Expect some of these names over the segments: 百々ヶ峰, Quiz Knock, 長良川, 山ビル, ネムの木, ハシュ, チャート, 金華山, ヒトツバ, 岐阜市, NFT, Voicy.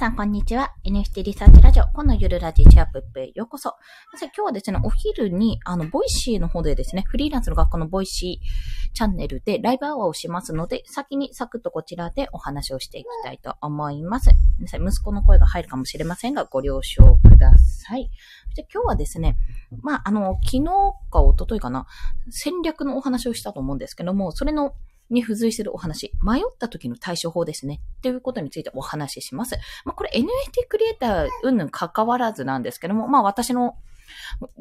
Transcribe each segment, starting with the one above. さんこんにちは。NFT リサーチラジオ、今のゆるラジチアップへようこそ。今日はですね、お昼に、ボイシーの方でですね、フリーランスの学校のボイシーチャンネルでライブアワーをしますので、先にサクッとこちらでお話をしていきたいと思います。皆さん、息子の声が入るかもしれませんが、ご了承ください。で、今日はですね、昨日か一昨日かな、戦略のお話をしたと思うんですけども、それのに付随するお話、迷った時の対処法ですね。ということについてお話しします。これ NFT クリエイター云々関わらずなんですけども、私の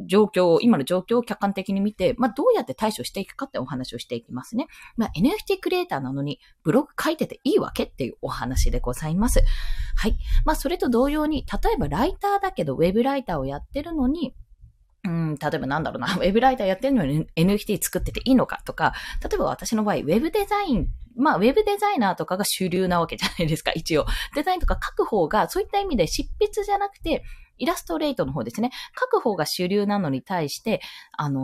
状況、今の状況を客観的に見て、どうやって対処していくかってお話をしていきますね。NFT クリエイターなのにブログ書いてていいわけっていうお話でございます。はい。それと同様に、例えばライターだけどウェブライターをやってるのに、例えばウェブライターやってるのに NFT 作ってていいのかとか、例えば私の場合、ウェブデザイナーとかが主流なわけじゃないですか、一応。デザインとか書く方が、そういった意味で執筆じゃなくて、イラストレートの方ですね。書く方が主流なのに対して、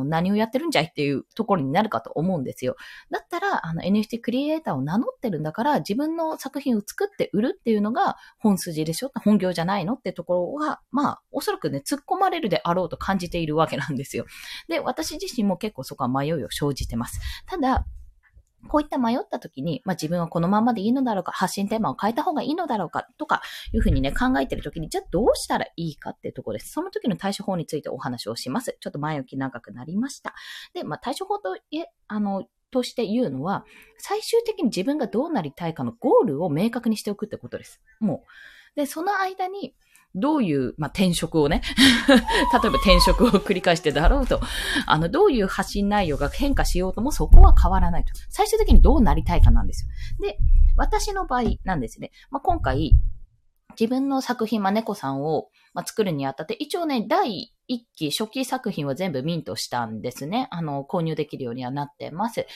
何をやってるんじゃいっていうところになるかと思うんですよ。だったら、NFT クリエイターを名乗ってるんだから、自分の作品を作って売るっていうのが本筋でしょ？本業じゃないのってところが、おそらくね、突っ込まれるであろうと感じているわけなんですよ。で、私自身も結構そこは迷いを生じてます。ただ、こういった迷った時に、自分はこのままでいいのだろうか、発信テーマを変えた方がいいのだろうか、とかいうふうにね、考えてる時に、じゃあどうしたらいいかっていうところです。その時の対処法についてお話をします。ちょっと前置き長くなりました。で、対処法として言うのは、最終的に自分がどうなりたいかのゴールを明確にしておくってことです。もう。で、その間に、どういう、転職をね、例えば転職を繰り返してだろうと、どういう発信内容が変化しようともそこは変わらないと。最終的にどうなりたいかなんですよ。で、私の場合なんですね。今回、自分の作品、猫さんを、作るにあたって、一応ね、第1期、初期作品は全部ミントしたんですね。購入できるようにはなってます。で、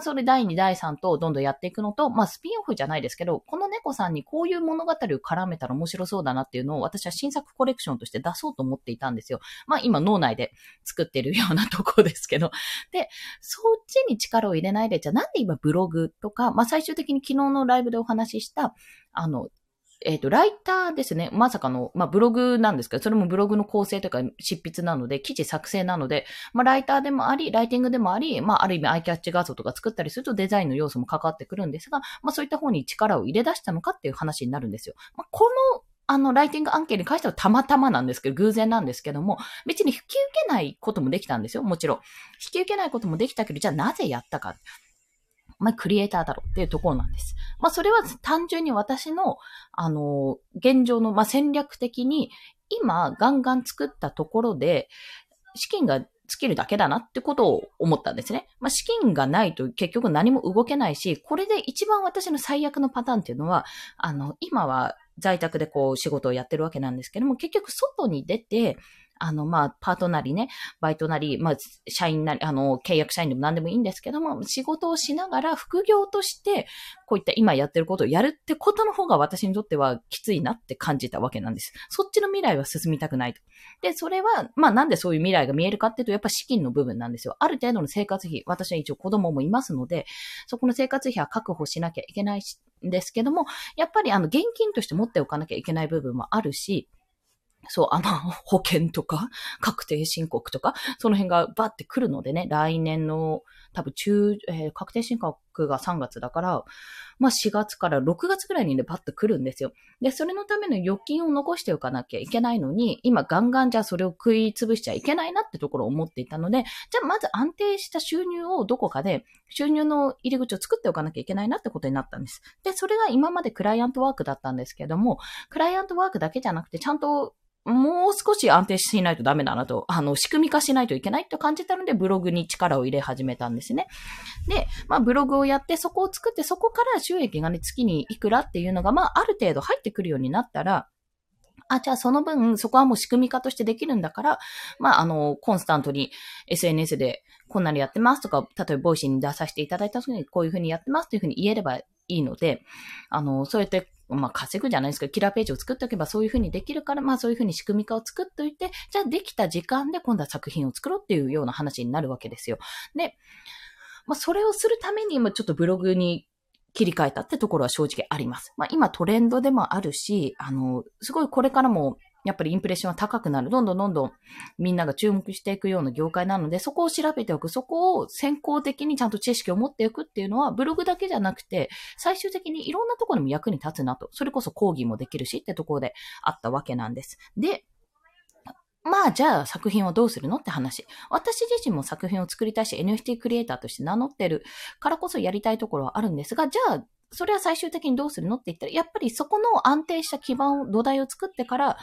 それ第2、第3とどんどんやっていくのと、スピンオフじゃないですけど、この猫さんにこういう物語を絡めたら面白そうだなっていうのを、私は新作コレクションとして出そうと思っていたんですよ。今、脳内で作ってるようなとこですけど。で、そっちに力を入れないで、じゃあなんで今ブログとか、最終的に昨日のライブでお話しした、ライターですね。まさかの、ブログなんですけど、それもブログの構成とか執筆なので、記事作成なので、ライターでもあり、ライティングでもあり、ある意味アイキャッチ画像とか作ったりするとデザインの要素も関わってくるんですが、そういった方に力を入れ出したのかっていう話になるんですよ。この、ライティング案件に関してはたまたまなんですけど、偶然なんですけども、別に引き受けないこともできたんですよ。もちろん。引き受けないこともできたけど、じゃあなぜやったか。クリエイターだろうっていうところなんです。それは単純に私の、現状の、戦略的に、今、ガンガン作ったところで、資金が尽きるだけだなってことを思ったんですね。資金がないと結局何も動けないし、これで一番私の最悪のパターンっていうのは、今は在宅でこう仕事をやってるわけなんですけども、結局外に出て、パートなりね、バイトなり、社員なり、契約社員でも何でもいいんですけども、仕事をしながら副業として、こういった今やってることをやるってことの方が私にとってはきついなって感じたわけなんです。そっちの未来は進みたくないと。で、それは、なんでそういう未来が見えるかっていうと、やっぱ資金の部分なんですよ。ある程度の生活費、私は一応子供もいますので、そこの生活費は確保しなきゃいけないんですけども、やっぱり現金として持っておかなきゃいけない部分もあるし、そう、保険とか、確定申告とか、その辺がバってくるのでね、来年の、多分確定申告が3月だから、4月から6月ぐらいにね、バッと来るんですよ。で、それのための預金を残しておかなきゃいけないのに、今ガンガンじゃあそれを食い潰しちゃいけないなってところを思っていたので、じゃあまず安定した収入をどこかで、収入の入り口を作っておかなきゃいけないなってことになったんです。で、それが今までクライアントワークだったんですけども、クライアントワークだけじゃなくて、ちゃんともう少し安定しないとダメだなと、仕組み化しないといけないと感じたので、ブログに力を入れ始めたんですね。で、ブログをやって、そこを作って、そこから収益がね、月にいくらっていうのが、ある程度入ってくるようになったら、じゃあその分、そこはもう仕組み化としてできるんだから、コンスタントに SNS でこんなのやってますとか、例えばボイシーに出させていただいた時に、こういうふうにやってますというふうに言えればいいので、そうやって、稼ぐじゃないですけど、キラーページを作っておけばそういうふうにできるから、そういうふうに仕組み化を作っておいて、じゃあできた時間で今度は作品を作ろうっていうような話になるわけですよ。で、それをするために、ちょっとブログに切り替えたってところは正直あります。まあ今トレンドでもあるし、すごいこれからもやっぱりインプレッションは高くなる。どんどんみんなが注目していくような業界なので、そこを調べておく。そこを先行的にちゃんと知識を持っていくっていうのは、ブログだけじゃなくて、最終的にいろんなところにも役に立つなと。それこそ講義もできるしってところであったわけなんです。で、まあじゃあ作品をどうするのって話。私自身も作品を作りたいし、NFT クリエイターとして名乗ってるからこそやりたいところはあるんですが、じゃあ、それは最終的にどうするのって言ったら、やっぱりそこの安定した基盤を、土台を作ってから、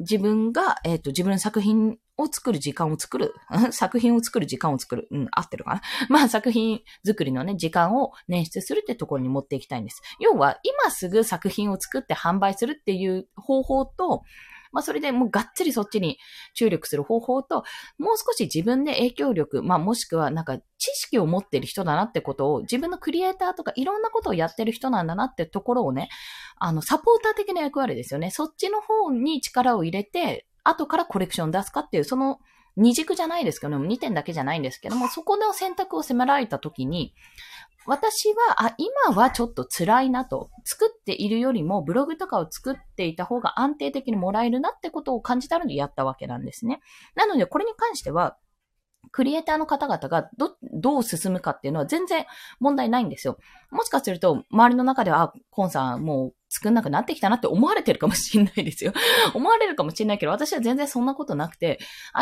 自分が、自分の作品を作る時間を作る。作品を作る時間を作る。うん、合ってるかな。まあ作品作りのね、時間を捻出するってところに持っていきたいんです。要は、今すぐ作品を作って販売するっていう方法と、まあそれでもうがっつりそっちに注力する方法と、もう少し自分で影響力、まあもしくはなんか知識を持ってる人だなってことを、自分のクリエイターとかいろんなことをやってる人なんだなってところをね、サポーター的な役割ですよね。そっちの方に力を入れて、後からコレクション出すかっていう、その二軸じゃないですけども、2点だけじゃないんですけども、そこの選択を迫られたときに、私は、今はちょっと辛いなと、作っているよりもブログとかを作っていた方が安定的にもらえるなってことを感じたのでやったわけなんですね。なので、これに関しては、クリエイターの方々がどう進むかっていうのは全然問題ないんですよ。もしかすると、周りの中では、コンさんもう作んなくなってきたなって思われてるかもしれないですよ。思われるかもしれないけど、私は全然そんなことなくて、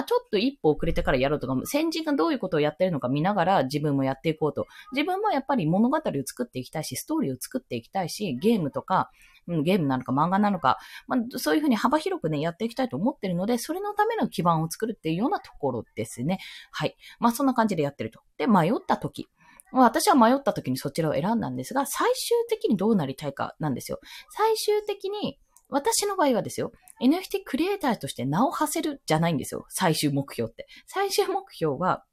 ちょっと一歩遅れてからやろうとか、先人がどういうことをやってるのか見ながら自分もやっていこうと。自分もやっぱり物語を作っていきたいし、ストーリーを作っていきたいし、ゲームとか、ゲームなのか漫画なのか、まあ、そういうふうに幅広くね、やっていきたいと思ってるので、それのための基盤を作るっていうようなところですね。はい。まあ、そんな感じでやってると。で、迷った時。私は迷った時にそちらを選んだんですが、最終的にどうなりたいかなんですよ。最終的に、私の場合はですよ、NFT クリエイターとして名を馳せるじゃないんですよ。最終目標って。最終目標は、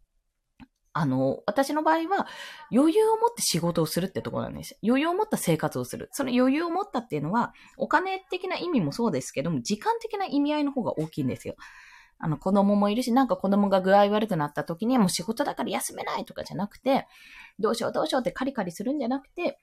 私の場合は余裕を持って仕事をするってところなんです。余裕を持った生活をする。その余裕を持ったっていうのは、お金的な意味もそうですけども、時間的な意味合いの方が大きいんですよ。子供もいるし、なんか子供が具合悪くなった時に、もう仕事だから休めないとかじゃなくて、どうしようってカリカリするんじゃなくて、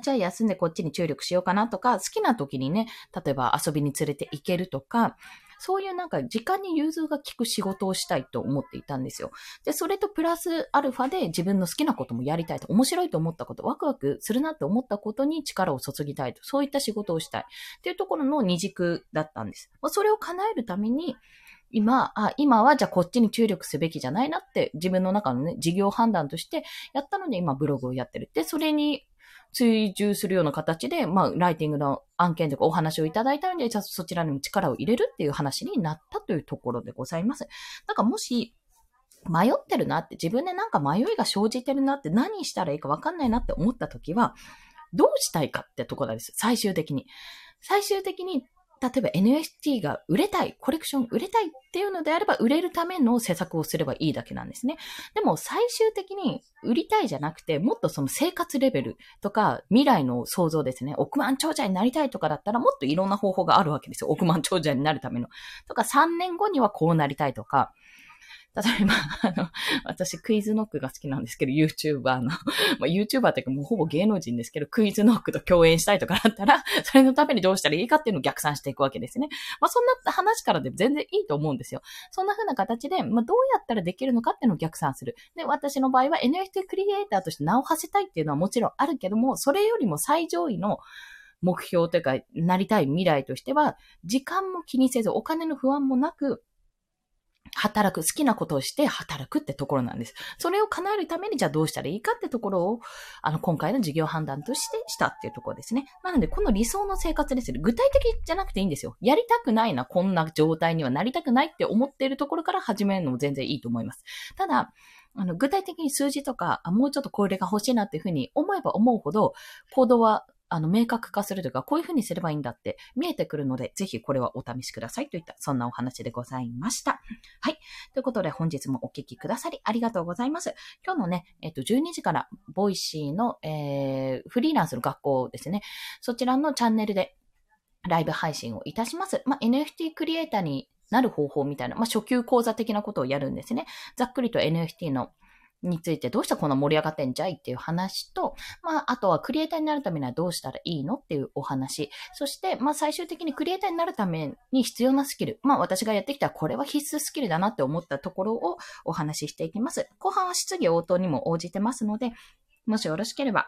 じゃあ休んでこっちに注力しようかなとか、好きな時にね、例えば遊びに連れて行けるとか、そういうなんか時間に融通が利く仕事をしたいと思っていたんですよ。で、それとプラスアルファで自分の好きなこともやりたいと、面白いと思ったこと、ワクワクするなって思ったことに力を注ぎたいと、そういった仕事をしたいっていうところの二軸だったんです。それを叶えるために、今はじゃあこっちに注力すべきじゃないなって自分の中のね、事業判断としてやったので今ブログをやってる。で、それに追従するような形で、ライティングの案件とかお話をいただいたので、じゃあそちらにも力を入れるっていう話になったというところでございます。だからもし、迷ってるなって、自分でなんか迷いが生じてるなって、何したらいいかわかんないなって思ったときは、どうしたいかってところです。最終的に。例えば NFT が売れたい、コレクション売れたいっていうのであれば、売れるための施策をすればいいだけなんですね。でも最終的に売りたいじゃなくて、もっとその生活レベルとか未来の想像ですね。億万長者になりたいとかだったら、もっといろんな方法があるわけですよ。億万長者になるための。とか3年後にはこうなりたいとか、例えば、私、クイズノックが好きなんですけど、YouTuber の、YouTuber というかもうほぼ芸能人ですけど、クイズノックと共演したいとかだったら、それのためにどうしたらいいかっていうのを逆算していくわけですね。そんな話からで全然いいと思うんですよ。そんな風な形で、どうやったらできるのかっていうのを逆算する。で、私の場合は NFT クリエイターとして名を馳せたいっていうのはもちろんあるけども、それよりも最上位の目標というか、なりたい未来としては、時間も気にせず、お金の不安もなく、働く、好きなことをして働くってところなんです。それを叶えるためにじゃあどうしたらいいかってところを、今回の事業判断としてしたっていうところですね。なので、この理想の生活ですね。具体的じゃなくていいんですよ。やりたくないな、こんな状態にはなりたくないって思っているところから始めるのも全然いいと思います。ただ、具体的に数字とか、もうちょっとこれが欲しいなっていうふうに思えば思うほど、行動は、明確化するというか、こういうふうにすればいいんだって見えてくるので、ぜひこれはお試しくださいといった、そんなお話でございました。はい。ということで、本日もお聞きくださりありがとうございます。今日のね、12時から、ボイシーの、フリーランスの学校ですね。そちらのチャンネルでライブ配信をいたします。NFT クリエイターになる方法みたいな、初級講座的なことをやるんですね。ざっくりと NFT のについてどうしてこんな盛り上がってんじゃいっていう話と、まあ、あとはクリエイターになるためにはどうしたらいいのっていうお話。そして、まあ、最終的にクリエイターになるために必要なスキル。まあ、私がやってきたこれは必須スキルだなって思ったところをお話ししていきます。後半は質疑応答にも応じてますので、もしよろしければ、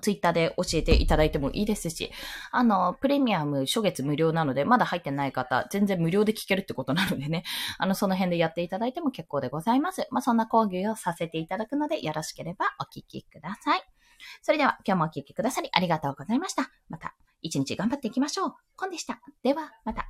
ツイッターで教えていただいてもいいですし、プレミアム初月無料なので、まだ入ってない方、全然無料で聞けるってことなのでね、その辺でやっていただいても結構でございます。まあ、そんな講義をさせていただくので、よろしければお聞きください。それでは、今日もお聞きくださりありがとうございました。また、一日頑張っていきましょう。コンでした。では、また。